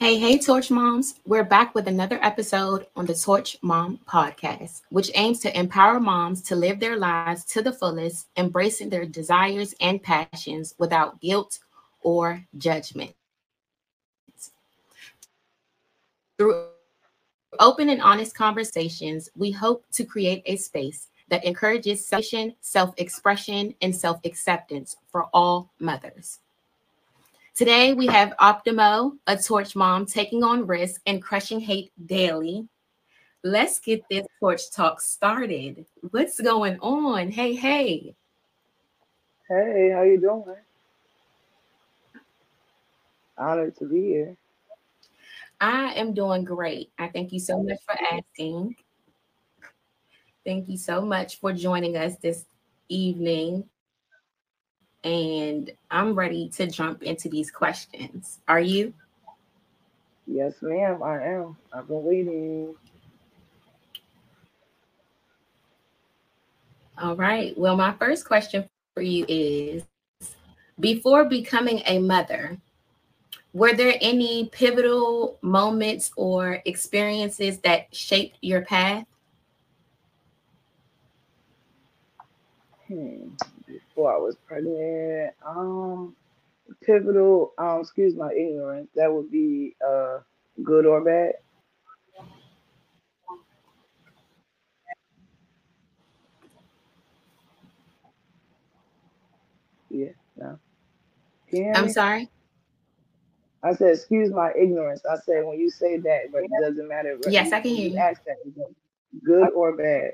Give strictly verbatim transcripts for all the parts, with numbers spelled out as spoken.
Hey, hey, Torch Moms. We're back with another episode on the Torch Mom podcast, which aims to empower moms to live their lives to the fullest, embracing their desires and passions without guilt or judgment. Through open and honest conversations, we hope to create a space that encourages self-expression and self-acceptance for all mothers. Today, we have Optimo, a torch mom taking on risk and crushing hate daily. Let's get this torch talk started. What's going on? Hey, hey. Hey, how you doing? Honored to be here. I am doing great. I thank you so much for asking. Thank you so much for joining us this evening. And I'm ready to jump into these questions. Are you? Yes, ma'am, I am. I've been waiting. All right. Well, my first question for you is, before becoming a mother, were there any pivotal moments or experiences that shaped your path? Hmm. Before I was pregnant, um, pivotal, um, excuse my ignorance, that would be uh, good or bad? Yeah, no. I'm sorry? I said, excuse my ignorance. I said, when you say that, but it doesn't matter. Yes, I can hear you. Ask that again. Good or bad?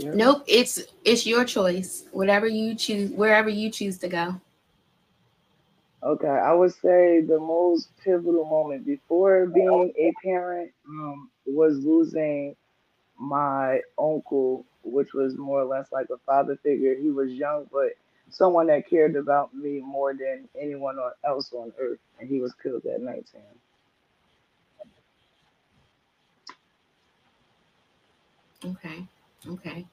Yeah. Nope, it's it's your choice. Whatever you choose, wherever you choose to go. Okay, I would say the most pivotal moment before being a parent um, was losing my uncle, which was more or less like a father figure. He was young, but someone that cared about me more than anyone else on earth, and he was killed at nineteen. Okay. Okay.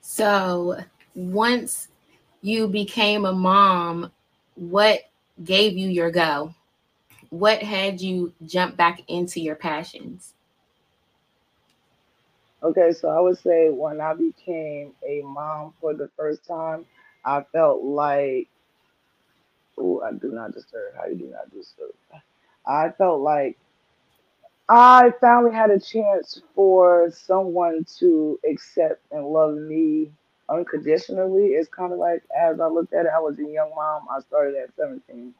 So once you became a mom, what gave you your go? What had you jump back into your passions? Okay, so I would say when I became a mom for the first time, I felt like, oh, I do not disturb. How you do not disturb? I felt like I finally had a chance for someone to accept and love me unconditionally. It's kind of like, as I looked at it, I was a young mom. I started at seventeen.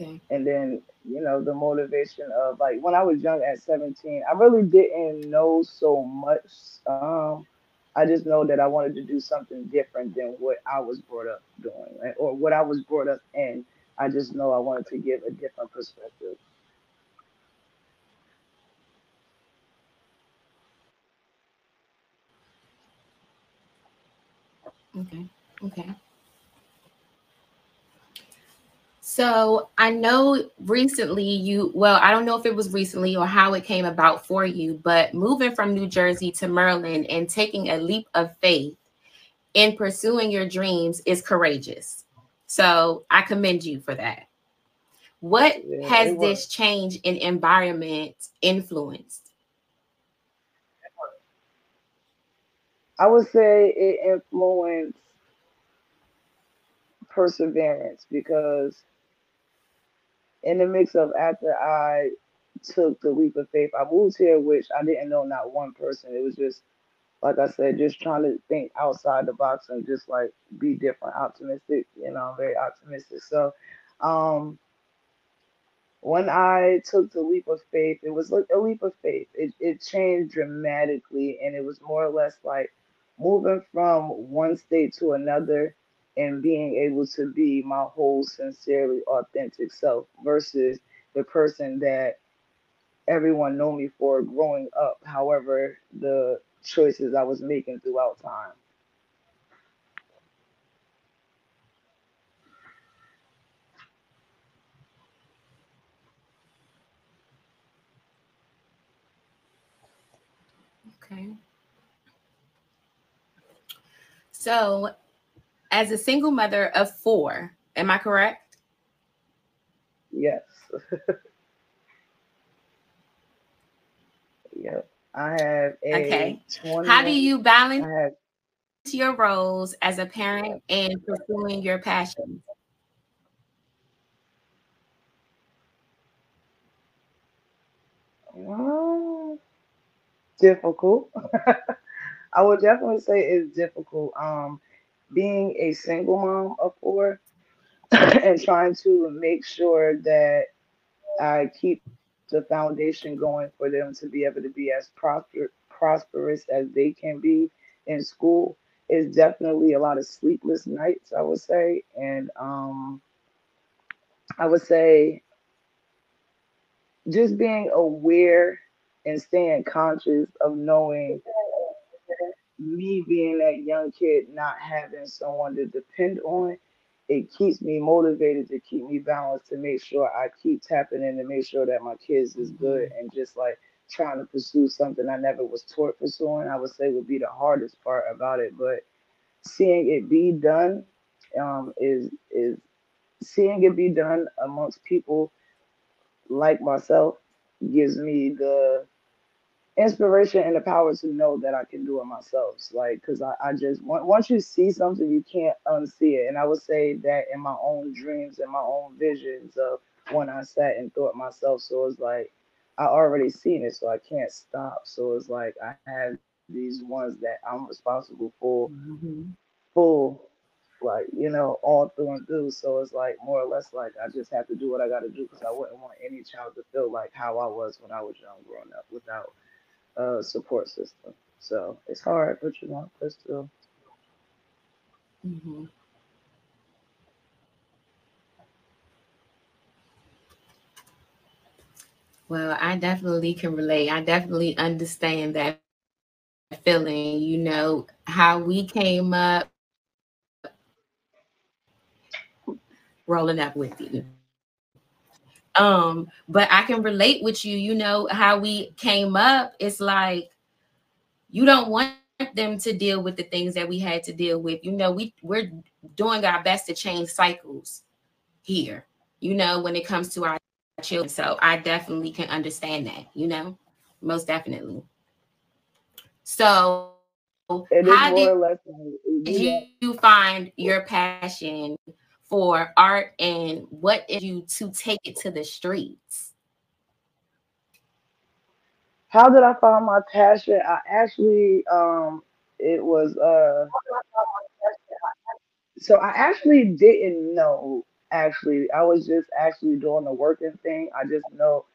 Okay. And then, you know, the motivation of, like, when I was young at seventeen, I really didn't know so much. Um, I just know that I wanted to do something different than what I was brought up doing, right? Or what I was brought up in. I just know I wanted to give a different perspective. Okay, okay. So I know recently you, well, I don't know if it was recently or how it came about for you, but moving from New Jersey to Maryland and taking a leap of faith in pursuing your dreams is courageous. So I commend you for that. What yeah, has this change in environment influenced? I would say it influenced perseverance, because in the mix of after I took the leap of faith, I moved here, which I didn't know not one person. It was just, like I said, just trying to think outside the box and just like be different, optimistic. You know, I'm very optimistic. So um, when I took the leap of faith, it was like a leap of faith. It, it changed dramatically, and it was more or less like moving from one state to another and being able to be my whole, sincerely authentic self versus the person that everyone know me for growing up, however, the choices I was making throughout time. Okay. So as a single mother of four, am I correct? Yes. Yep. I have a okay. twenty How do you balance have, your roles as a parent and pursuing your passions? Well, difficult. I would definitely say it's difficult. Um, being a single mom of four and trying to make sure that I keep the foundation going for them to be able to be as prosper, prosperous as they can be in school is definitely a lot of sleepless nights, I would say. And um, I would say just being aware and staying conscious of knowing me being that young kid, not having someone to depend on, it keeps me motivated to keep me balanced, to make sure I keep tapping in to make sure that my kids is good, and just like trying to pursue something I never was taught pursuing, I would say would be the hardest part about it. But seeing it be done um, is, is seeing it be done amongst people like myself gives me the inspiration and the power to know that I can do it myself. Like, because I, I just, once you see something, you can't unsee it. And I would say that in my own dreams and my own visions of when I sat and thought myself. So it's like, I already seen it, so I can't stop. So it's like, I have these ones that I'm responsible for, mm-hmm. full, like, you know, all through and through. So it's like, more or less, like, I just have to do what I got to do, because I wouldn't want any child to feel like how I was when I was young growing up without Uh, support system. So it's hard, but you know, but still. Mm-hmm. Well, I definitely can relate. I definitely understand that feeling, you know, how we came up rolling up with you. Um, but I can relate with you, you know, how we came up. It's like, you don't want them to deal with the things that we had to deal with. You know, we, we're doing our best to change cycles here, you know, when it comes to our children. So I definitely can understand that, you know, most definitely. So it how did, or less, did yeah. you find your passion for art, and what did you to take it to the streets? How did I find my passion? I actually, um, it was, uh, so I actually didn't know, actually, I was just actually doing the working thing. I just know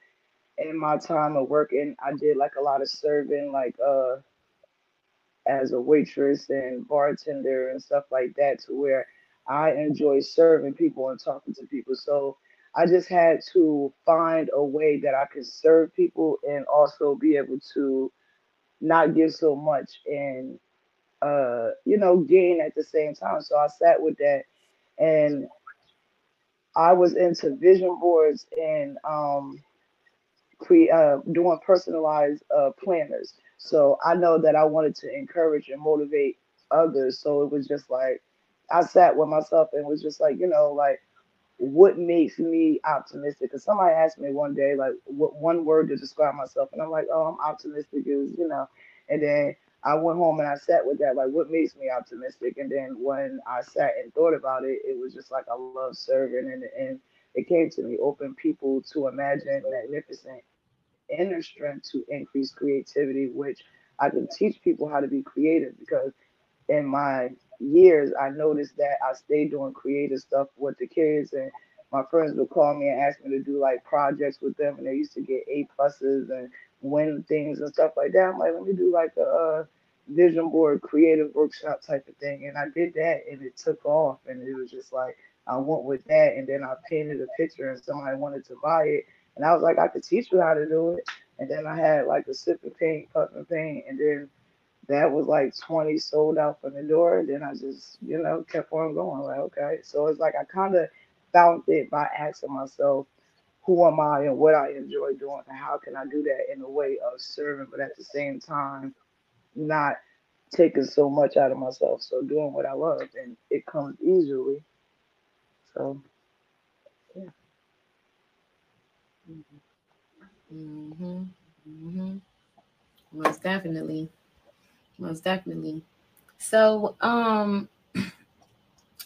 in my time of working, I did like a lot of serving, like, uh, as a waitress and bartender and stuff like that, to where I enjoy serving people and talking to people. So I just had to find a way that I could serve people and also be able to not give so much and, uh, you know, gain at the same time. So I sat with that, and I was into vision boards and um, pre, uh, doing personalized uh, planners. So I know that I wanted to encourage and motivate others. So it was just like, I sat with myself and was just like, you know, like, what makes me optimistic? Because somebody asked me one day, like, what one word to describe myself? And I'm like, oh, I'm optimistic is, you know. And then I went home and I sat with that, like, what makes me optimistic? And then when I sat and thought about it, it was just like, I love serving. And, and it came to me, open people to imagine magnificent inner strength to increase creativity, which I can teach people how to be creative, because in my years, I noticed that I stayed doing creative stuff with the kids, and my friends would call me and ask me to do like projects with them, and they used to get A pluses and win things and stuff like that. I'm like, let me do like a, a vision board creative workshop type of thing, and I did that, and it took off, and it was just like, I went with that, and then I painted a picture, and somebody wanted to buy it, and I was like, I could teach you how to do it. And then I had like a sip of paint, cup of paint, and then that was like twenty sold out from the door. Then I just, you know, kept on going. Like, okay. So it's like I kind of found it by asking myself, who am I and what I enjoy doing, and how can I do that in a way of serving, but at the same time, not taking so much out of myself. So doing what I love, and it comes easily. So, yeah. Mm-hmm. Mm-hmm. Most definitely. Most definitely. So, um,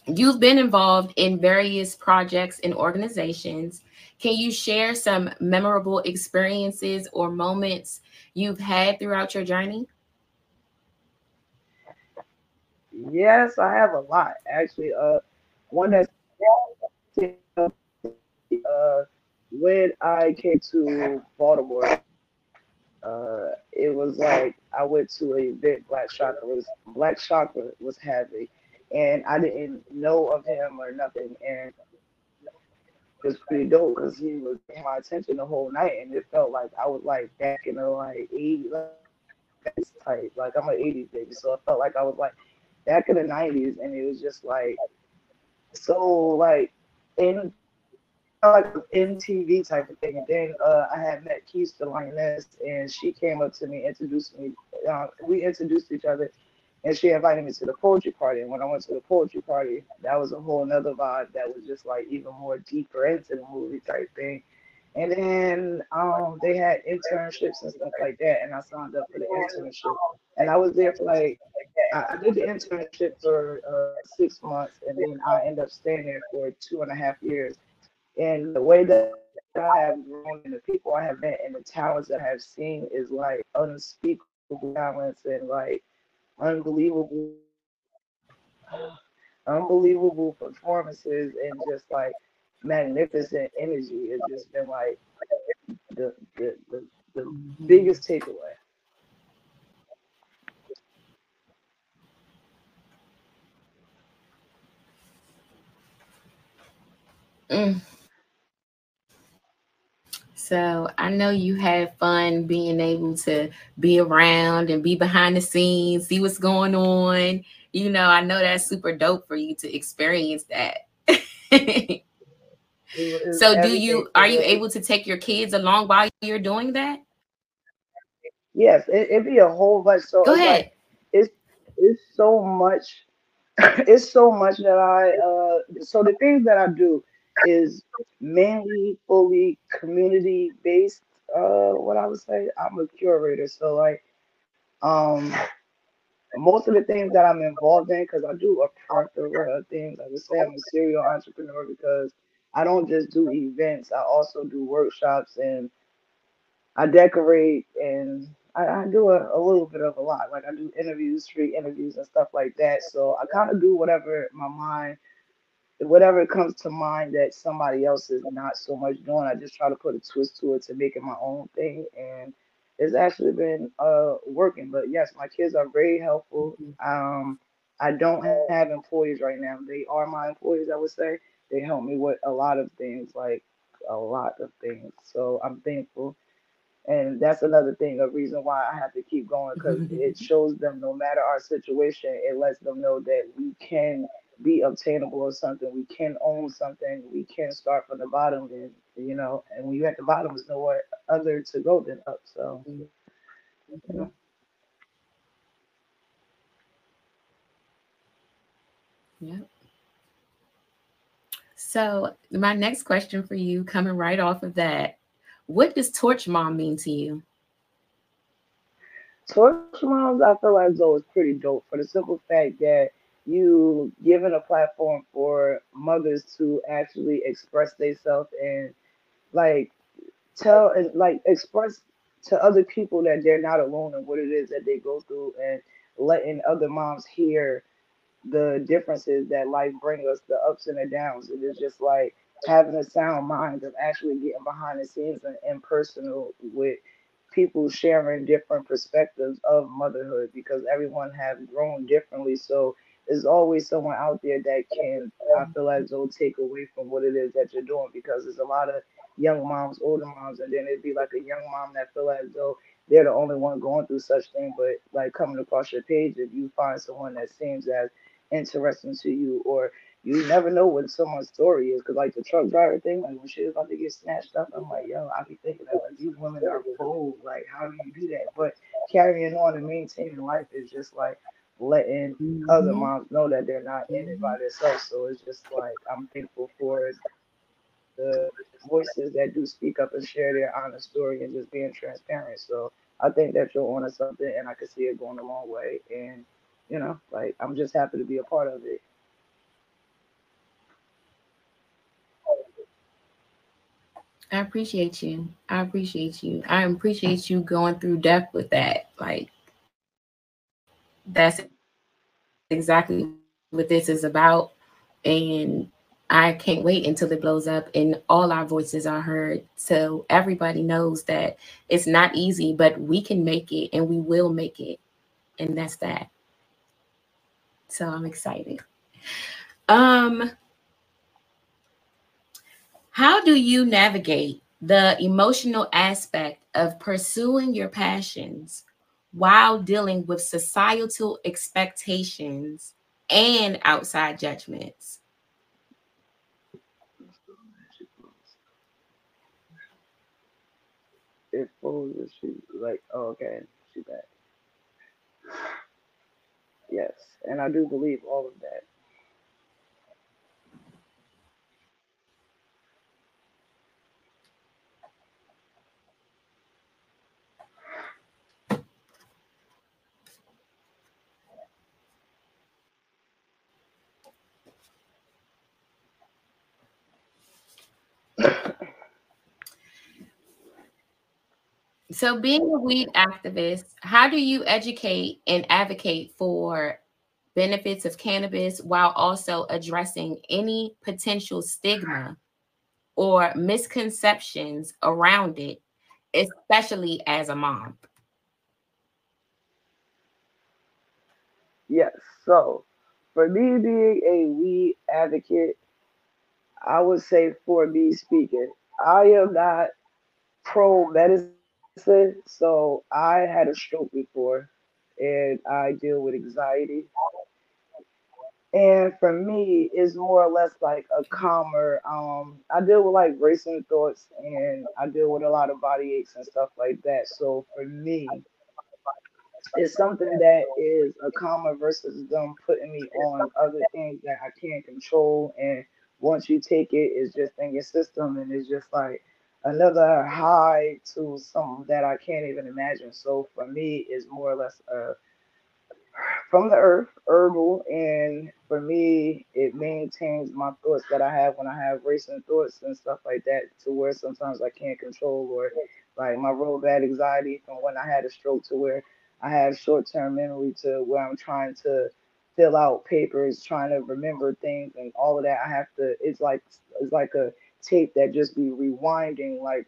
you've been involved in various projects and organizations. Can you share some memorable experiences or moments you've had throughout your journey? Yes, I have a lot, actually. Uh, one that's uh, when I came to Baltimore, uh, it was like I went to an event Black Chakra was Black Chakra was having, and I didn't know of him or nothing, and it was pretty dope because he was getting my attention the whole night, and it felt like I was like back in the like eighties type, like I'm an eighties baby, so I felt like I was like back in the nineties, and it was just like so like in like M T V type of thing. And then uh, I had met Keys the Lioness, and she came up to me, introduced me. Uh, we introduced each other, and she invited me to the poetry party. And when I went to the poetry party, that was a whole nother vibe that was just like even more deeper into the movie type thing. And then um, they had internships and stuff like that, and I signed up for the internship. And I was there for like, I did the internship for uh, six months, and then I ended up staying there for two and a half years. And the way that I have grown and the people I have met and the talents that I have seen is like unspeakable talents and like unbelievable, unbelievable performances and just like magnificent energy. It's just been like the the, the, the biggest takeaway. Mm. So I know you had fun being able to be around and be behind the scenes, see what's going on. You know, I know that's super dope for you to experience that. So do you, are you able to take your kids along while you're doing that? Yes, it, it'd be a whole bunch. So go ahead. Like, it's, it's so much. It's so much that I, uh, so the things that I do is mainly fully community based, uh, what I would say, I'm a curator. So like, um, most of the things that I'm involved in, cause I do a plethora of things. I just say I'm a serial entrepreneur because I don't just do events. I also do workshops and I decorate and I, I do a, a little bit of a lot. Like I do interviews, street interviews and stuff like that. So I kind of do whatever my mind, whatever comes to mind that somebody else is not so much doing. I just try to put a twist to it to make it my own thing. And it's actually been uh, working. But yes, my kids are very helpful. Um, I don't have employees right now. They are my employees, I would say. They help me with a lot of things, like a lot of things. So I'm thankful. And that's another thing, a reason why I have to keep going, because it shows them no matter our situation, it lets them know that we can be obtainable or something. We can own something. We can start from the bottom, and, you know, and when you're at the bottom, there's nowhere other to go than up. So, you know. Yeah. So my next question for you, coming right off of that, what does Torch Mom mean to you? Torch Moms, I feel like though is pretty dope for the simple fact that you giving a platform for mothers to actually express themselves and like tell and like express to other people that they're not alone in what it is that they go through, and letting other moms hear the differences that life brings us, the ups and the downs. It is just like having a sound mind of actually getting behind the scenes and, and personal with people, sharing different perspectives of motherhood, because everyone has grown differently. So there's always someone out there that can, I feel like, they'll take away from what it is that you're doing, because there's a lot of young moms, older moms, and then it'd be like a young mom that feel as though they're the only one going through such thing. But like coming across your page, if you find someone that seems as interesting to you, or you never know what someone's story is, because like the truck driver thing, like when she was about to get snatched up, I'm like, yo, I be thinking that like these women are bold, like how do you do that? But carrying on and maintaining life is just like letting mm-hmm. other moms know that they're not in it by themselves. So it's just like I'm thankful for the voices that do speak up and share their honest story and just being transparent. So I think that you're on to something, and I can see it going a long way. And you know, like I'm just happy to be a part of it. I appreciate you. I appreciate you. I appreciate you going through depth with that. Like, that's exactly what this is about. And I can't wait until it blows up and all our voices are heard. So everybody knows that it's not easy, but we can make it and we will make it. And that's that. So I'm excited. Um. How do you navigate the emotional aspect of pursuing your passions while dealing with societal expectations and outside judgments? It falls that she like, oh, okay, she back. Yes, and I do believe all of that. So being a weed activist, how do you educate and advocate for benefits of cannabis while also addressing any potential stigma or misconceptions around it, especially as a mom? Yes. So for me being a weed advocate, I would say for me speaking, I am not pro-medicine. So I had a stroke before, and I deal with anxiety. And for me, it's more or less like a calmer. Um, I deal with like racing thoughts, and I deal with a lot of body aches and stuff like that. So for me, it's something that is a calmer versus them putting me on other things that I can't control. And once you take it, it's just in your system, and it's just like another high to something that I can't even imagine. So for me, it's more or less uh, from the earth, herbal. And for me, it maintains my thoughts that I have when I have racing thoughts and stuff like that, to where sometimes I can't control, or like my real bad anxiety from when I had a stroke, to where I have short-term memory, to where I'm trying to fill out papers, trying to remember things and all of that. I have to, it's like, it's like a tape that just be rewinding, like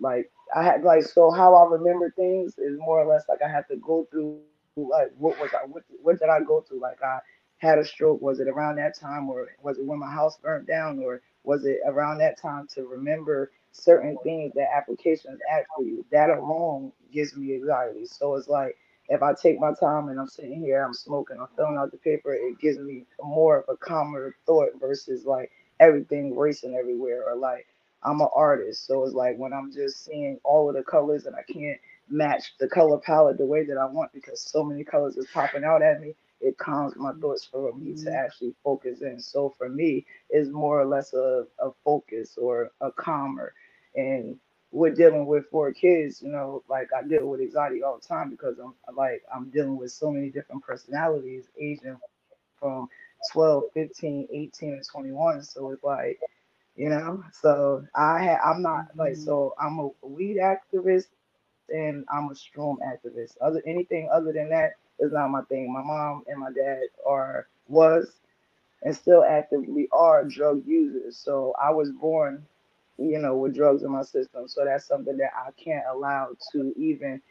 like I had like so how I remember things is more or less like I had to go through like what was I what, what did I go through, like I had a stroke, was it around that time, or was it when my house burnt down, or was it around that time, to remember certain things that applications ask for you. That alone gives me anxiety. So it's like if I take my time and I'm sitting here, I'm smoking, I'm filling out the paper, it gives me more of a calmer thought versus like everything racing everywhere, or like I'm an artist, so it's like when I'm just seeing all of the colors and I can't match the color palette the way that I want because so many colors is popping out at me, it calms my thoughts for me to actually focus in. So for me, it's more or less a, a focus or a calmer. And we're dealing with four kids, you know, like I deal with anxiety all the time because I'm like I'm dealing with so many different personalities, aging from twelve, fifteen, eighteen, and twenty-one. So it's like, you know, so I ha- I'm not like, so I'm a weed activist and I'm a Strom activist. Other anything other than that is not my thing. My mom and my dad are, was, and still actively are drug users. So I was born, you know, with drugs in my system. So that's something that I can't allow to even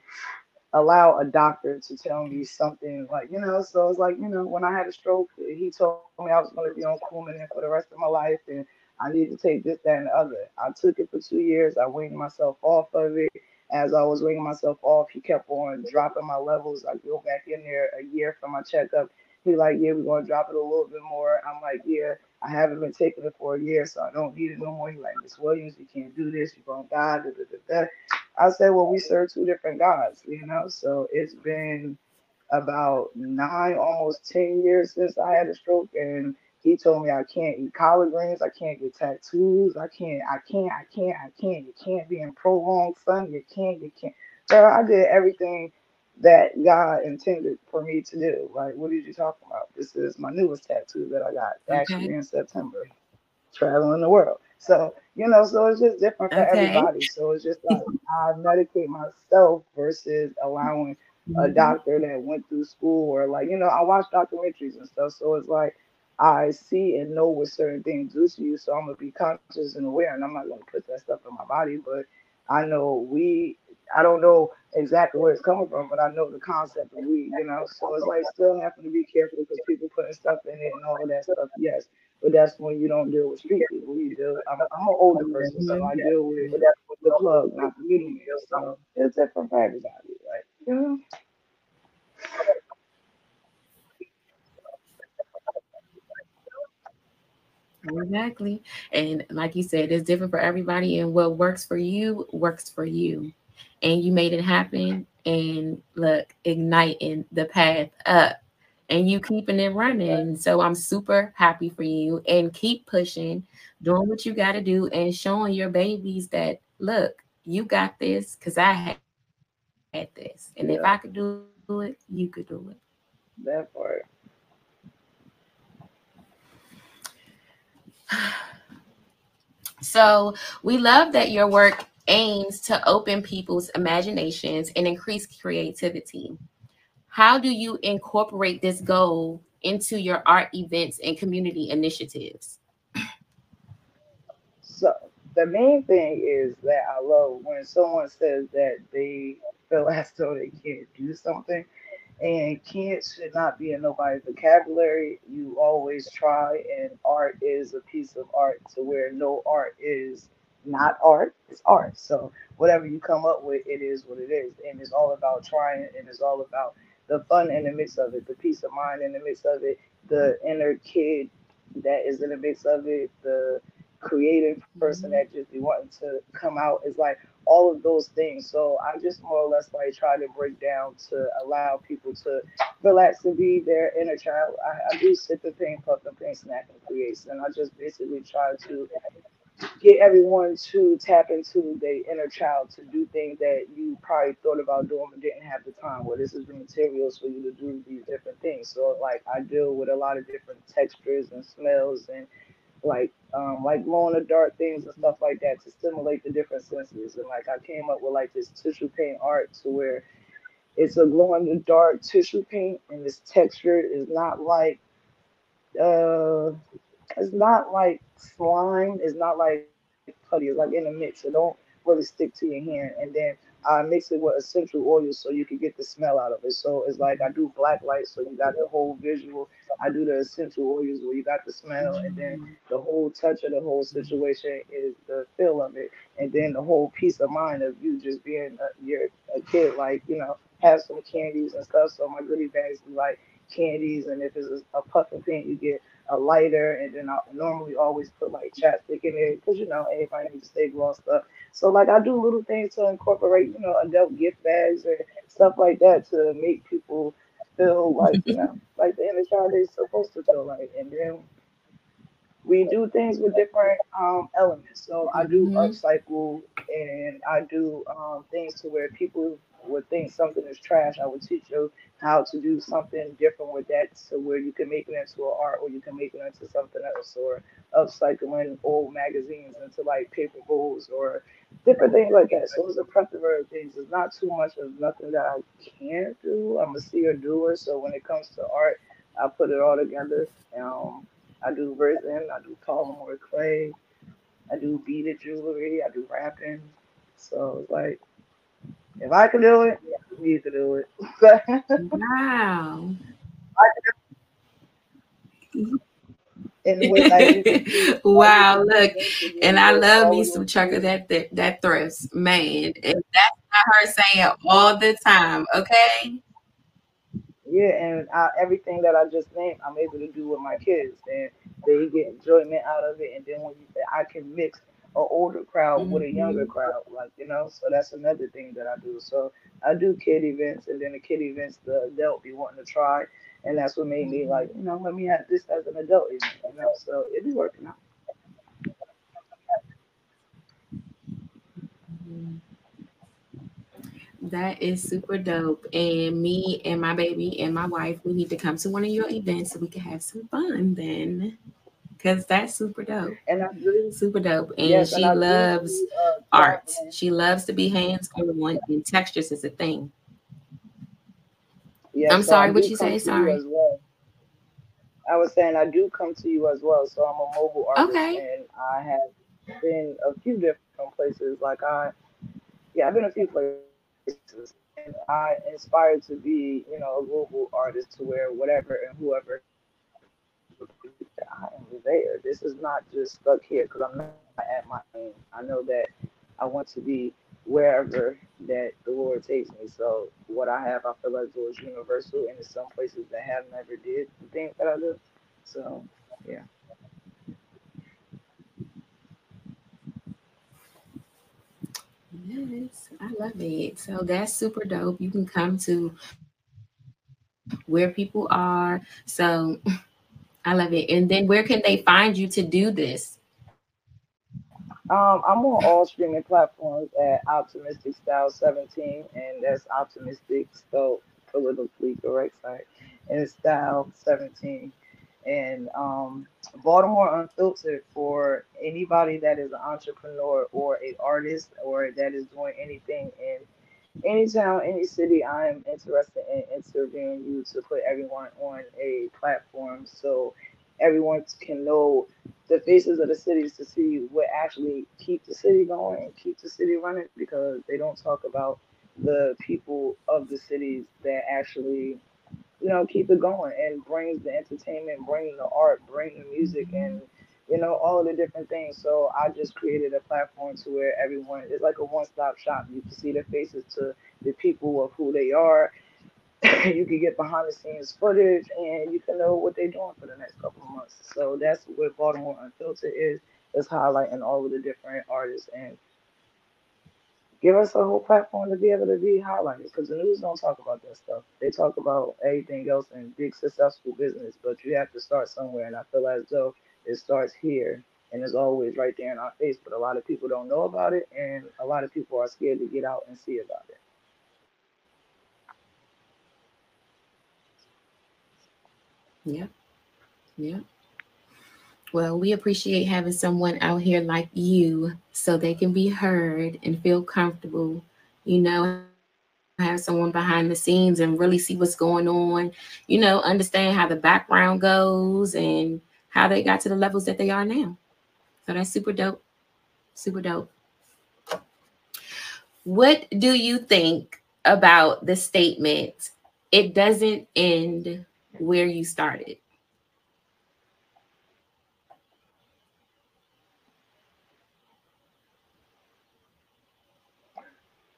allow a doctor to tell me something, like, you know. So it's like, you know, when I had a stroke, he told me I was going to be on Coumadin for the rest of my life and I need to take this, that, and the other. I took it for two years. I weaned myself off of it. As I was weaning myself off, he kept on dropping my levels. I go back in there a year for my checkup. He like, yeah, we're going to drop it a little bit more. I'm like, yeah, I haven't been taking it for a year, so I don't need it no more. He like, Miss Williams, you can't do this. You're going to die, da, da, da, da. I said, well, we serve two different gods, you know, so it's been about nine, almost ten years since I had a stroke, and he told me I can't eat collard greens, I can't get tattoos, I can't, I can't, I can't, I can't, you can't be in prolonged sun, you can't, you can't. Girl, I did everything that God intended for me to do. Like, what did you talk about? This is my newest tattoo that I got actually okay. in September, traveling the world. So, you know, so it's just different for okay. everybody. So it's just like, I medicate myself versus allowing a doctor that went through school, or like, you know, I watch documentaries and stuff. So it's like, I see and know what certain things do to you. So I'm going to be conscious and aware, and I'm not going to put that stuff in my body. But I know we, I don't know exactly where it's coming from, but I know the concept of weed, you know. So it's like still having to be careful because people putting stuff in it and all of that stuff. Yes. But that's when you don't deal with street people. You deal, I'm, I'm an older person, so I deal with the plug, not the meeting. So it's different for everybody, right? You know? Exactly. And like you said, it's different for everybody, and what works for you works for you. And you made it happen, and look, igniting the path up, and you keeping it running. So I'm super happy for you, and keep pushing, doing what you got to do, and showing your babies that, look, you got this, because I had, had this. And yeah. if I could do it, you could do it. That part. So we love that your work aims to open people's imaginations and increase creativity. How do you incorporate this goal into your art events and community initiatives? So the main thing is that I love when someone says that they feel as though they can't do something. And kids should not be in nobody's vocabulary. You always try, and art is a piece of art to where no art is not art, it's art. So whatever you come up with, it is what it is. And it's all about trying, and it's all about the fun in the midst of it, the peace of mind in the midst of it, the inner kid that is in the midst of it, the creative person that just be wanting to come out. It's like, all of those things. So I just more or less like try to break down to allow people to relax and be their inner child. I, I do sip and paint, puff and paint, snack and create. And I just basically try to get everyone to tap into their inner child, to do things that you probably thought about doing but didn't have the time. Well, this is the materials for you to do these different things. So like I deal with a lot of different textures and smells and like um like glow in the dark things and stuff like that to stimulate the different senses. And like I came up with like this tissue paint art to where it's a glow in the dark tissue paint, and this texture is not like uh it's not like slime, it's not like putty, it's like in a mix, it don't really stick to your hand. And then I mix it with essential oils so you can get the smell out of it. So it's like I do black light, so you got the whole visual. I do the essential oils where you got the smell, and then the whole touch of the whole situation is the feel of it. And then the whole peace of mind of you just being a, you're a kid, like, you know, have some candies and stuff. So my goodie bags be like candies, and if it's a, a puff and paint, you get a lighter, and then I normally always put like chapstick in there because, you know, everybody needs to stay glossed up. So like I do little things to incorporate, you know, adult gift bags and stuff like that to make people feel like, you know, like the inner child is supposed to feel like. And then we do things with different um, elements. So I do mm-hmm. upcycle, and I do um, things to where people would think something is trash. I would teach you how to do something different with that, so where you can make it into an art, or you can make it into something else, or upcycling old magazines into like paper bowls or different things like that. So it's a plethora of things. It's not too much of nothing that I can't do. I'm a seer doer, so when it comes to art, I put it all together. Um, I do resin, I do polymer clay, I do beaded jewelry, I do wrapping. So it's like, if I can do it, you can do it. Wow. Wow, look. And I love me some Chuck of that, th- that thrust, man. And that's not her saying all the time, okay? Yeah, and I, everything that I just named, I'm able to do with my kids. And they get enjoyment out of it. And then when you, I can mix older crowd mm-hmm. with a younger crowd, like, you know, so that's another thing that I do. So I do kid events, and then the kid events, the adult be wanting to try, and that's what made me like, you know, let me have this as an adult event, you know, so it be working out. That is super dope. And me and my baby and my wife, we need to come to one of your events so we can have some fun then. Because that's super dope. And I really, super dope. And yes, she and loves really, uh, art. Yeah. She loves to be hands-on, and textures is a thing. Yes, I'm so sorry, what you say? Sorry. You well. I was saying I do come to you as well. So I'm a mobile artist. Okay. And I have been a few different places. Like I, yeah, I've been a few places. And I inspired to be, you know, a global artist to where whatever and whoever I am there. This is not just stuck here because I'm not at my aim. I know that I want to be wherever that the Lord takes me. So what I have, I feel like it's universal, and in some places that have never did the things that I do. So yeah. Yes, I love it. So that's super dope. You can come to where people are. So I love it. And then where can they find you to do this? Um, I'm on all streaming platforms at Optimistic Style seventeen, and that's Optimistic, so politically correct, sorry, and it's Style seventeen. And um, Baltimore Unfiltered for anybody that is an entrepreneur or an artist or that is doing anything in any town, any city. I am interested in interviewing you to put everyone on a platform so everyone can know the faces of the cities to see what actually keep the city going and keep the city running, because they don't talk about the people of the cities that actually, you know, keep it going and brings the entertainment, bring the art, bring the music, and, you know, all of the different things. So I just created a platform to where everyone, it's like a one-stop shop. You can see the faces to the people of who they are. You can get behind-the-scenes footage, and you can know what they're doing for the next couple of months. So that's what Baltimore Unfiltered is. It's highlighting all of the different artists and give us a whole platform to be able to be highlighted, because the news don't talk about that stuff. They talk about everything else and big successful business, but you have to start somewhere, and I feel as though it starts here, and it's always right there in our face, but a lot of people don't know about it, and a lot of people are scared to get out and see about it. Yeah, yeah. Well, we appreciate having someone out here like you so they can be heard and feel comfortable, you know, have someone behind the scenes and really see what's going on, you know, understand how the background goes and how they got to the levels that they are now. So that's super dope, super dope. What do you think about the statement, it doesn't end where you started?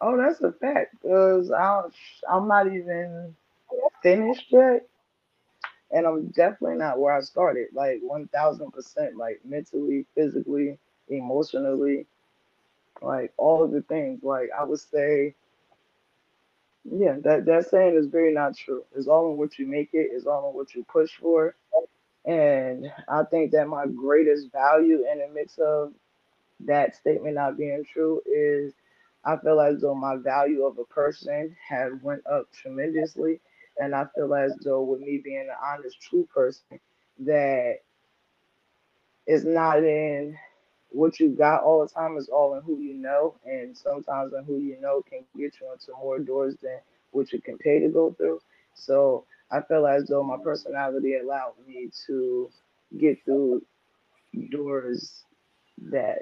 Oh, that's a fact, because I'm not even finished yet, and I'm definitely not where I started, like one thousand percent, like mentally, physically, emotionally, like all of the things. Like I would say, yeah, that, that saying is very not true. It's all in what you make it. It's all in what you push for. And I think that my greatest value in the mix of that statement not being true is I feel as though my value of a person had went up tremendously, and I feel as though with me being an honest, true person, that it's not in what you got all the time, it's all in who you know, and sometimes in who you know can get you into more doors than what you can pay to go through. So I feel as though my personality allowed me to get through doors that,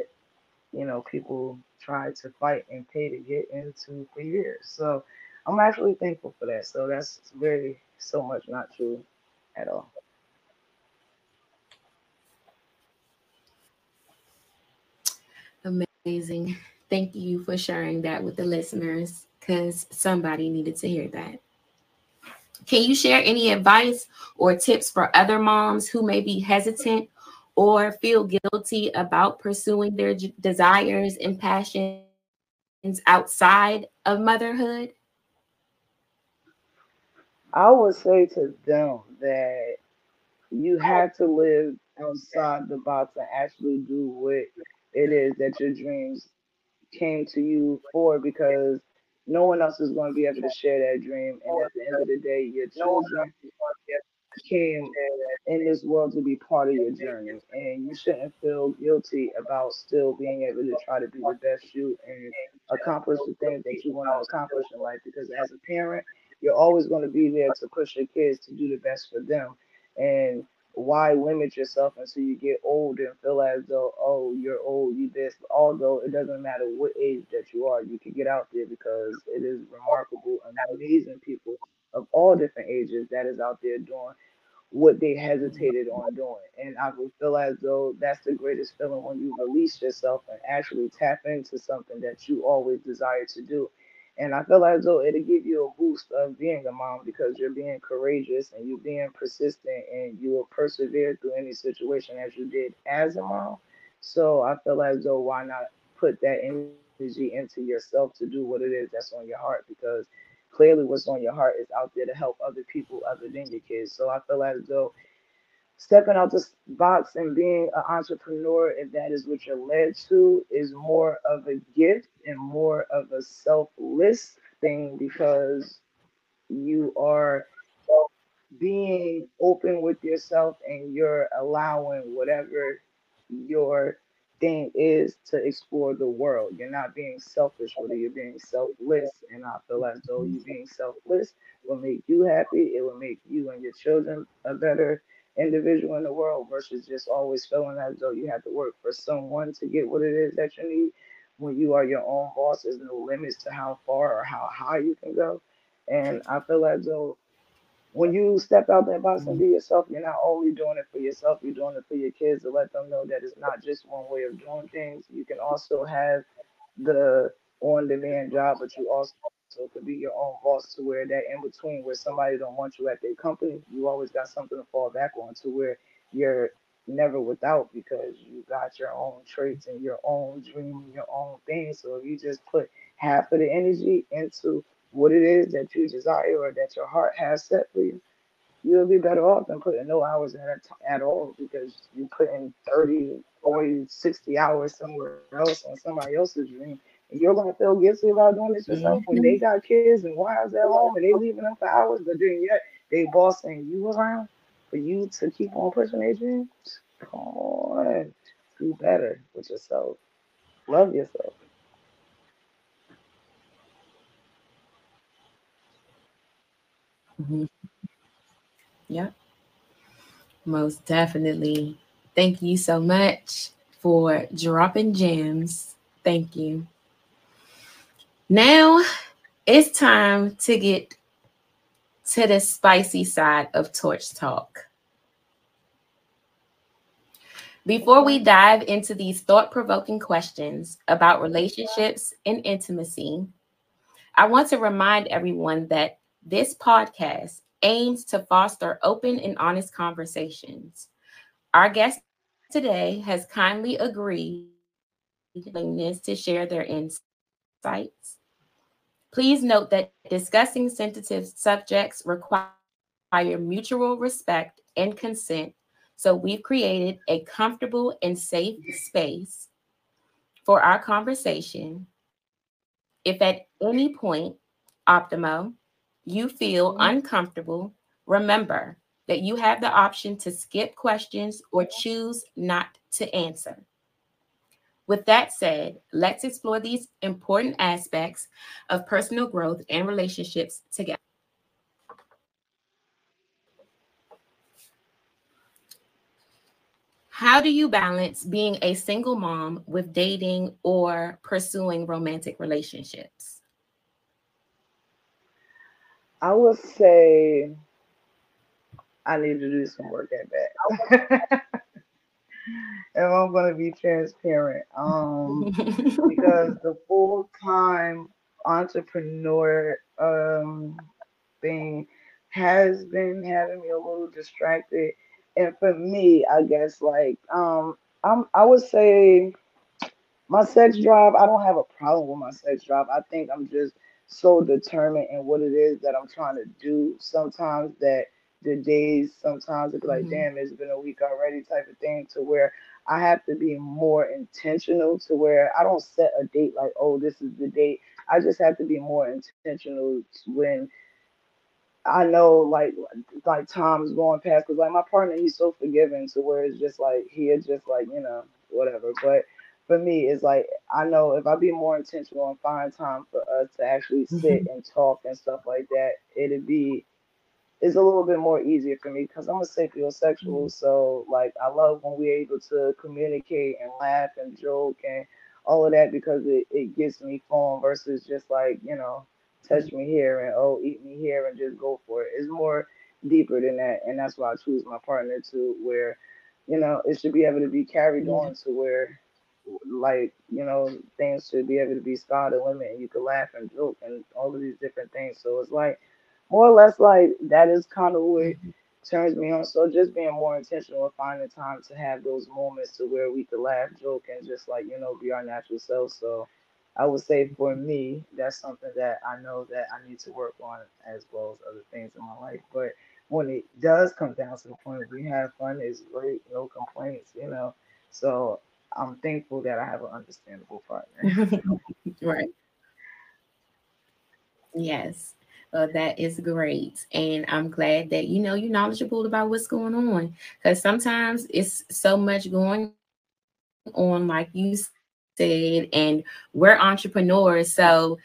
you know, people tried to fight and pay to get into for years. So I'm actually thankful for that. So that's very, so much not true at all. Amazing. Thank you for sharing that with the listeners, because somebody needed to hear that. Can you share any advice or tips for other moms who may be hesitant or feel guilty about pursuing their desires and passions outside of motherhood? I would say to them that you have to live outside the box and actually do what it is that your dreams came to you for, because no one else is going to be able to share that dream. And at the end of the day, your children came in this world to be part of your journey, and you shouldn't feel guilty about still being able to try to be the best you and accomplish the things that you want to accomplish in life, because as a parent, you're always going to be there to push your kids to do the best for them. And why limit yourself until you get older and feel as though, oh, you're old, you this? Although it doesn't matter what age that you are, you can get out there, because it is remarkable and amazing people of all different ages that is out there doing what they hesitated on doing. And I would feel as though that's the greatest feeling, when you release yourself and actually tap into something that you always desired to do. And I feel as though it'll give you a boost of being a mom, because you're being courageous and you're being persistent and you will persevere through any situation as you did as a mom. So I feel as though, why not put that energy into yourself to do what it is that's on your heart? Because clearly what's on your heart is out there to help other people other than your kids. So I feel as though stepping out this box and being an entrepreneur, if that is what you're led to, is more of a gift and more of a selfless thing, because you are being open with yourself and you're allowing whatever your thing is to explore the world. You're not being selfish with it, you're being selfless. And I feel as though you being selfless will make you happy. It will make you and your children a better individual in the world, versus just always feeling as though you have to work for someone to get what it is that you need. When you are your own boss, there's no limits to how far or how high you can go. And I feel as though when you step out that box and be yourself, you're not only doing it for yourself, you're doing it for your kids, to let them know that it's not just one way of doing things. You can also have the on-demand job, but you also could be your own boss, to where that in between where somebody don't want you at their company, you always got something to fall back on, to where you're never without, because you got your own traits and your own dream and your own thing. So if you just put half of the energy into what it is that you desire or that your heart has set for you, you'll be better off than putting no hours at, at all, because you're putting thirty, forty, sixty hours somewhere else on somebody else's dream. And you're going to feel guilty about doing this yourself when they got kids and wives at home and they leaving them for hours, but then yet they boss saying you around for you to keep on pushing their dreams. Come on, do better with yourself. Love yourself. Mm-hmm. Yeah, most definitely. Thank you so much for dropping gems. Thank you. Now it's time to get to the spicy side of Torch Talk. Before we dive into these thought-provoking questions about relationships and intimacy, I want to remind everyone that this podcast aims to foster open and honest conversations. Our guest today has kindly agreed to share their insights. Please note that discussing sensitive subjects require mutual respect and consent, so we've created a comfortable and safe space for our conversation. If at any point, Optimo, you feel uncomfortable, remember that you have the option to skip questions or choose not to answer. With that said, let's explore these important aspects of personal growth and relationships together. How do you balance being a single mom with dating or pursuing romantic relationships? I would say I need to do some work at that. If I'm going to be transparent, um, because the full-time entrepreneur um, thing has been having me a little distracted. And for me, I guess, like, um, I'm, I would say my sex drive, I don't have a problem with my sex drive. I think I'm just so determined in what it is that I'm trying to do sometimes that the days, sometimes it's like, mm-hmm. damn, it's been a week already type of thing, to where I have to be more intentional, to where I don't set a date like, oh, this is the date. I just have to be more intentional when I know, like, like time is going past, because, like, my partner, he's so forgiving to where it's just like, he is just like, you know, whatever. But for me, it's like, I know if I be more intentional and find time for us to actually sit mm-hmm. and talk and stuff like that, it'd be, it's a little bit more easier for me, because I'm a sapiosexual. Mm-hmm. So, like, I love when we're able to communicate and laugh and joke and all of that, because it, it gets me fun versus just like, you know, touch me here and oh, eat me here and just go for it. It's more deeper than that. And that's why I choose my partner to where, you know, it should be able to be carried yeah. on, to where, like, you know, things should be able to be sky to limit, and you can laugh and joke and all of these different things. So it's like, more or less, like, that is kind of what turns me on. So just being more intentional and finding time to have those moments to where we could laugh, joke, and just, like, you know, be our natural selves. So I would say for me, that's something that I know that I need to work on, as well as other things in my life. But when it does come down to the point we have fun, it's great, no complaints, you know. So I'm thankful that I have an understandable partner. Right. Yes. Well, that is great. And I'm glad that, you know, you're knowledgeable about what's going on, because sometimes it's so much going on, like you said, and we're entrepreneurs. So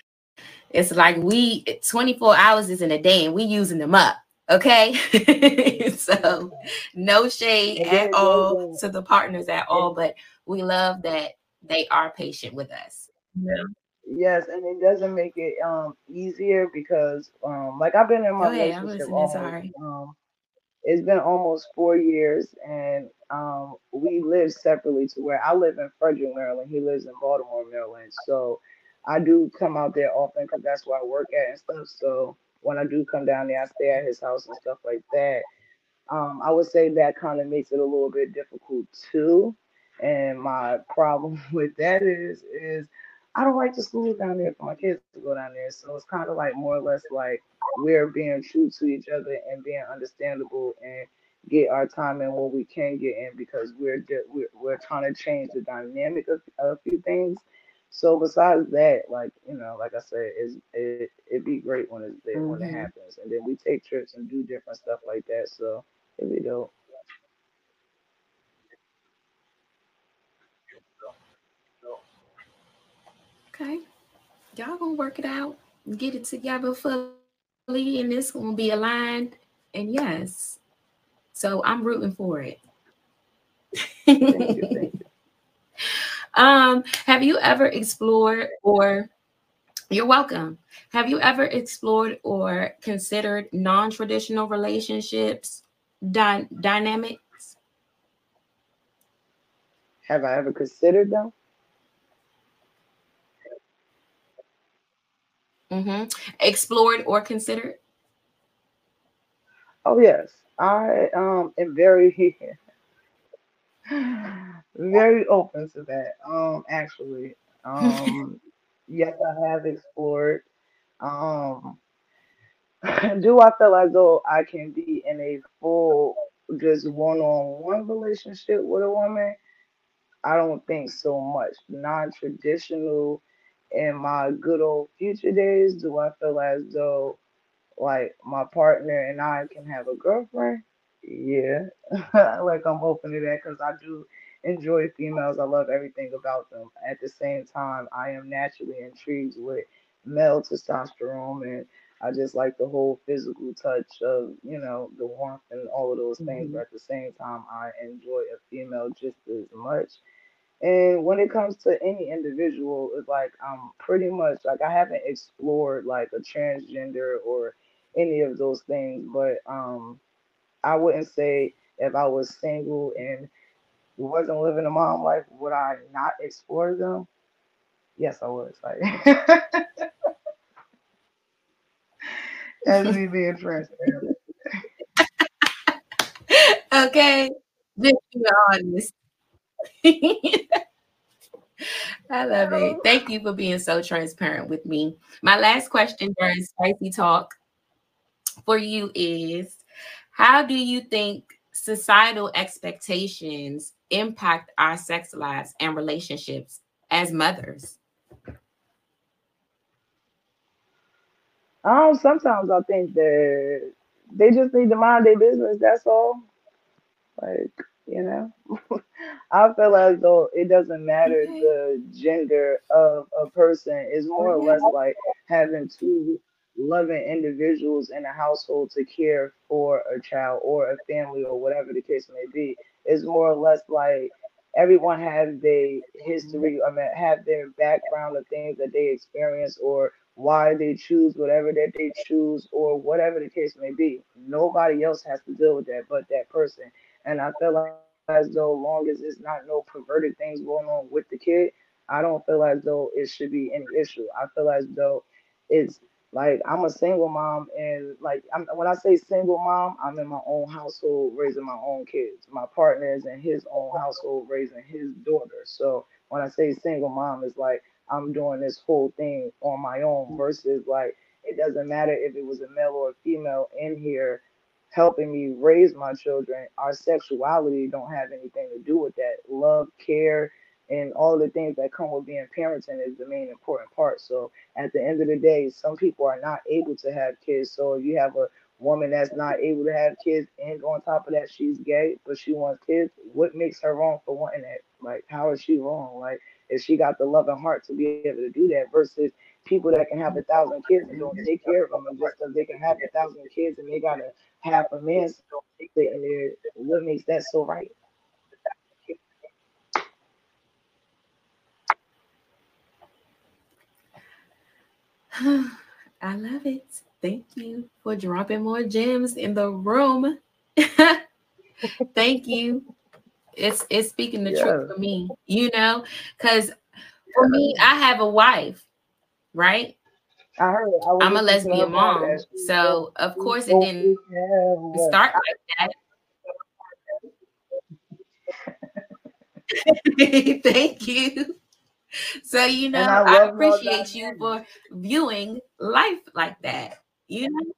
it's like we twenty-four hours is in a day and we using them up. Okay. So no shade at all to the partners at all, but we love that they are patient with us. Yeah. Yes, and it doesn't make it um easier, because um like I've been in my oh, yeah, relationship almost, sorry. um it's been almost four years, and um we live separately, to where I live in Frederick, Maryland, he lives in Baltimore, Maryland. So I do come out there often, because that's where I work at and stuff. So when I do come down there, I stay at his house and stuff like that. Um, I would say that kind of makes it a little bit difficult too. And my problem with that is is I don't like the schools down there for my kids to go down there. So it's kind of like, more or less, like, we're being true to each other and being understandable and get our time in when we can get in, because we're we're, we're trying to change the dynamic of a few things. So besides that, like, you know, like I said, it's, it it'd be great when it's there, mm-hmm. when it happens. And then we take trips and do different stuff like that. So it'd be dope. Okay, y'all gonna work it out, get it together fully, and it's gonna be aligned. And yes, so I'm rooting for it. Thank you, thank you. Um, have you ever explored or you're welcome. Have you ever explored or considered non-traditional relationships dy- dynamics? Have I ever considered them? Mm-hmm. Explored or considered? Oh yes, I um am very, very open to that. Um, actually, um, yes, I have explored. Um, do I feel as though I can be in a full, just one-on-one relationship with a woman? I don't think so much. Non-traditional. In my good old future days, do I feel as though, like, my partner and I can have a girlfriend? Yeah. Like, I'm open to that, because I do enjoy females. I love everything about them. At the same time, I am naturally intrigued with male testosterone, and I just like the whole physical touch of, you know, the warmth and all of those things. Mm-hmm. But at the same time, I enjoy a female just as much. And when it comes to any individual, it's like, I'm pretty much, like, I haven't explored, like, a transgender or any of those things. But um, I wouldn't say, if I was single and wasn't living a mom life, would I not explore them? Yes, I would. Like, that's me being transparent. Okay, just be honest. I love it. Thank you for being so transparent with me. My last question during Spicy Talk for you is, how do you think societal expectations impact our sex lives and relationships as mothers? Um, sometimes I think that they just need to mind their business. That's all. Like, you know, I feel as though it doesn't matter the gender of a person. It's more or less like having two loving individuals in a household to care for a child or a family or whatever the case may be. It's more or less like everyone has their history, I mean, have their background of things that they experience or why they choose whatever that they choose or whatever the case may be. Nobody else has to deal with that but that person. And I feel like as though long as it's not no perverted things going on with the kid, I don't feel as though it should be any issue. I feel as though it's like I'm a single mom, and like I'm, when I say single mom, I'm in my own household raising my own kids. My partner is in his own household raising his daughter. So when I say single mom, it's like I'm doing this whole thing on my own versus like it doesn't matter if it was a male or a female in here helping me raise my children. Our sexuality don't have anything to do with that. Love, care, and all the things that come with being parenting is the main important part. So at the end of the day, some people are not able to have kids. So if you have a woman that's not able to have kids and on top of that she's gay but she wants kids, what makes her wrong for wanting that? Like, how is she wrong? Like, if she got the loving heart to be able to do that versus people that can have a thousand kids and don't take care of them, and just because they can have a thousand kids and they got to have a man sitting there, what makes that so right? I love it. Thank you for dropping more gems in the room. Thank you. It's it's speaking the yeah. truth for me, you know, because for yeah. me, I have a wife, right? I heard I I'm a lesbian mom, so of course it didn't yeah. start like that. Thank you. So, you know, I, I appreciate you for viewing life like that, you know.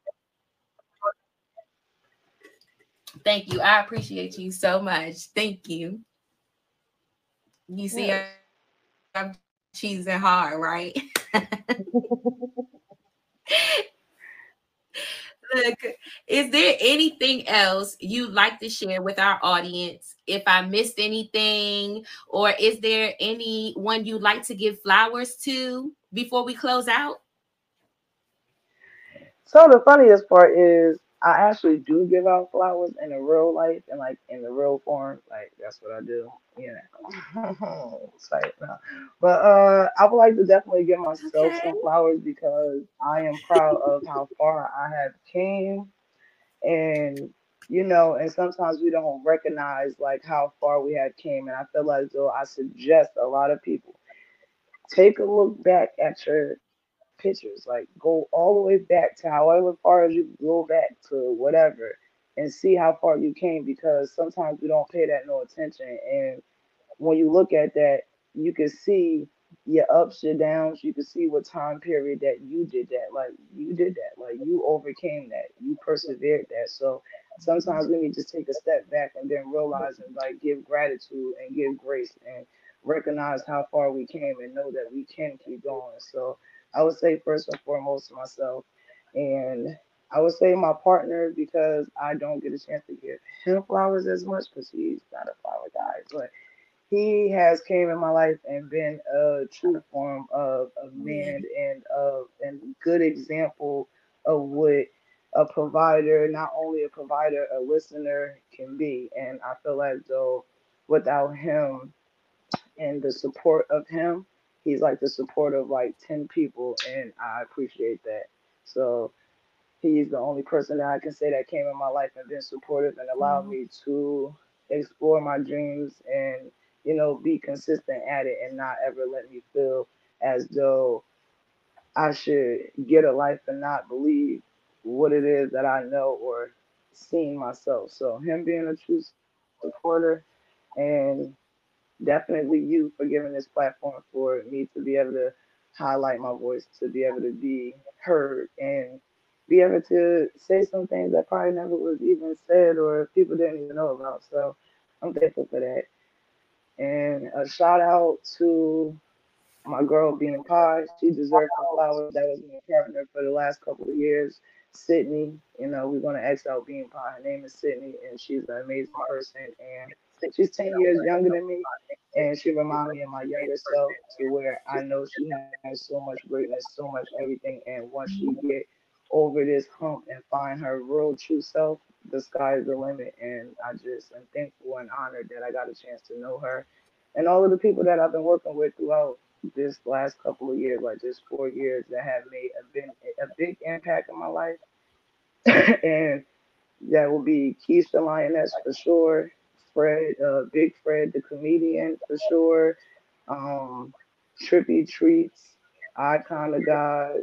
Thank you. I appreciate you so much. Thank you. You see, yeah. I'm cheesing hard, right? Look, is there anything else you'd like to share with our audience? If I missed anything, or is there anyone you'd like to give flowers to before we close out? So the funniest part is, I actually do give out flowers in the real life and like in the real form. Like, that's what I do. You know. It's like, no. But uh, I would like to definitely give myself okay. some flowers because I am proud of how far I have came. And, you know, and sometimes we don't recognize like how far we have came. And I feel as though I suggest a lot of people, take a look back at your pictures, like go all the way back to however far as you go back to whatever and see how far you came, because sometimes we don't pay that no attention. And when you look at that, you can see your ups, your downs, you can see what time period that you did that, like you did that, like you overcame that, you persevered that. So sometimes we need to take a step back and then realize and like give gratitude and give grace and recognize how far we came and know that we can keep going. So I would say first and foremost myself, and I would say my partner, because I don't get a chance to give him flowers as much because he's not a flower guy, but he has came in my life and been a true form of a man and of a good example of what a provider, not only a provider, a listener can be. And I feel as though without him and the support of him, he's like the support of like ten people, and I appreciate that. So he's the only person that I can say that came in my life and been supportive and allowed mm-hmm. me to explore my dreams and, you know, be consistent at it and not ever let me feel as though I should get a life and not believe what it is that I know or seen myself. So him being a true supporter, and definitely you for giving this platform for me to be able to highlight my voice, to be able to be heard, and be able to say some things that probably never was even said or people didn't even know about. So I'm thankful for that. And a shout out to my girl Bean Pie. She deserves her flowers. That was my partner for the last couple of years. Sydney, you know, we're going to X out Bean Pie. Her name is Sydney, and she's an amazing person. And she's ten years younger than me, and she reminds me of my younger self, to where I know she has so much greatness, so much everything. And once she gets over this hump and find her real true self, the sky's the limit. And I just am thankful and honored that I got a chance to know her and all of the people that I've been working with throughout this last couple of years, like just four years, that have made a big, a big impact in my life. And that will be Keisha Lioness for sure, Fred, uh, Big Fred, the comedian for sure, um, Trippy Treats, Icon of God,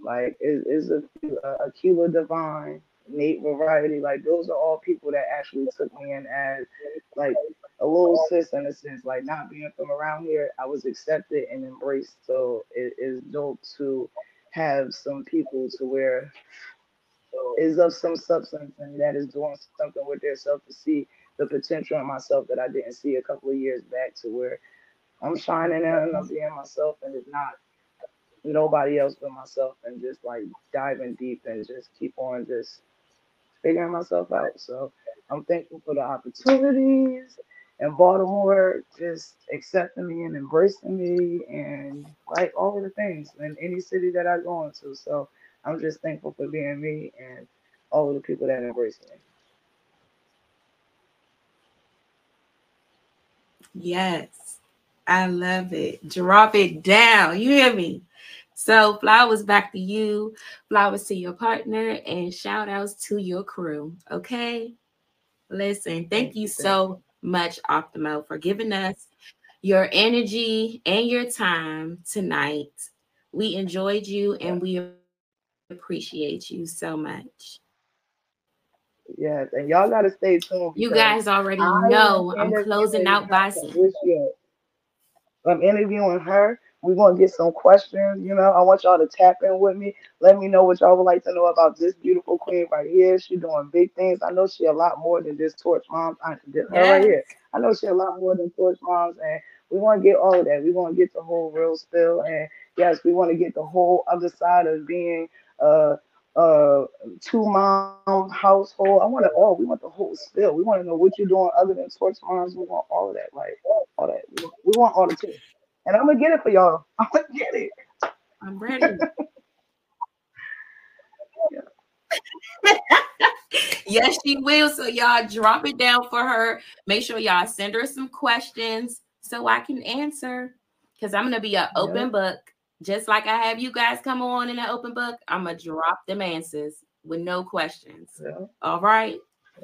like is is a uh, Akilah Divine, Nate Variety, like those are all people that actually took me in as like a little sis in a sense. Like not being from around here, I was accepted and embraced. So it is dope to have some people to where is of some substance and that is doing something with their self, to see the potential in myself that I didn't see a couple of years back, to where I'm shining out and I'm being myself, and it's not nobody else but myself, and just like diving deep and just keep on just figuring myself out. So I'm thankful for the opportunities in Baltimore, just accepting me and embracing me and like all of the things in any city that I go into. So I'm just thankful for being me and all of the people that embrace me. Yes, I love it. Drop it down. You hear me? So flowers back to you, flowers to your partner, and shout outs to your crew. Okay. Listen, thank you so much, Optimo, for giving us your energy and your time tonight. We enjoyed you and we appreciate you so much. Yes, and y'all gotta stay tuned. You guys already I know I'm closing out by saying I'm interviewing her. We're going to get some questions. You know, I want y'all to tap in with me. Let me know what y'all would like to know about this beautiful queen right here. She's doing big things. I know she a lot more than this Torch Mom. I, this yes. Her right here. I know she a lot more than Torch Moms, and we want to get all of that. We want to get the whole real spill, and yes, we want to get the whole other side of being uh uh two-mom household. I want it all. We want the whole spill. We want to know what you're doing other than Torch Moms. We want all of that, like all, all that. We want, we want all the tea. And I'm going to get it for y'all. I'm going to get it. I'm ready. Yes, she will. So y'all drop it down for her. Make sure y'all send her some questions so I can answer. Because I'm going to be an open yep. book. Just like I have you guys come on in an open book, I'm going to drop them answers with no questions. Yep. All right?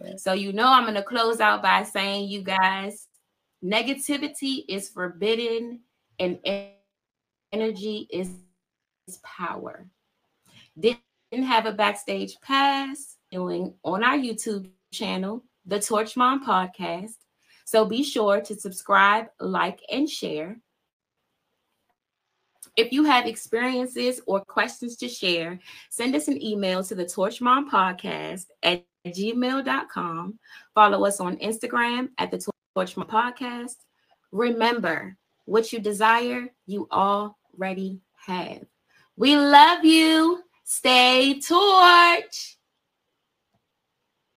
Yep. So you know I'm going to close out by saying, you guys, negativity is forbidden. And energy is power. Didn't have a backstage pass doing on our YouTube channel, the Torch Mom Podcast. So be sure to subscribe, like, and share. If you have experiences or questions to share, send us an email to the Torch Mom Podcast at gmail dot com. Follow us on Instagram at the Torch Mom Podcast. Remember, what you desire, you already have. We love you. Stay torch.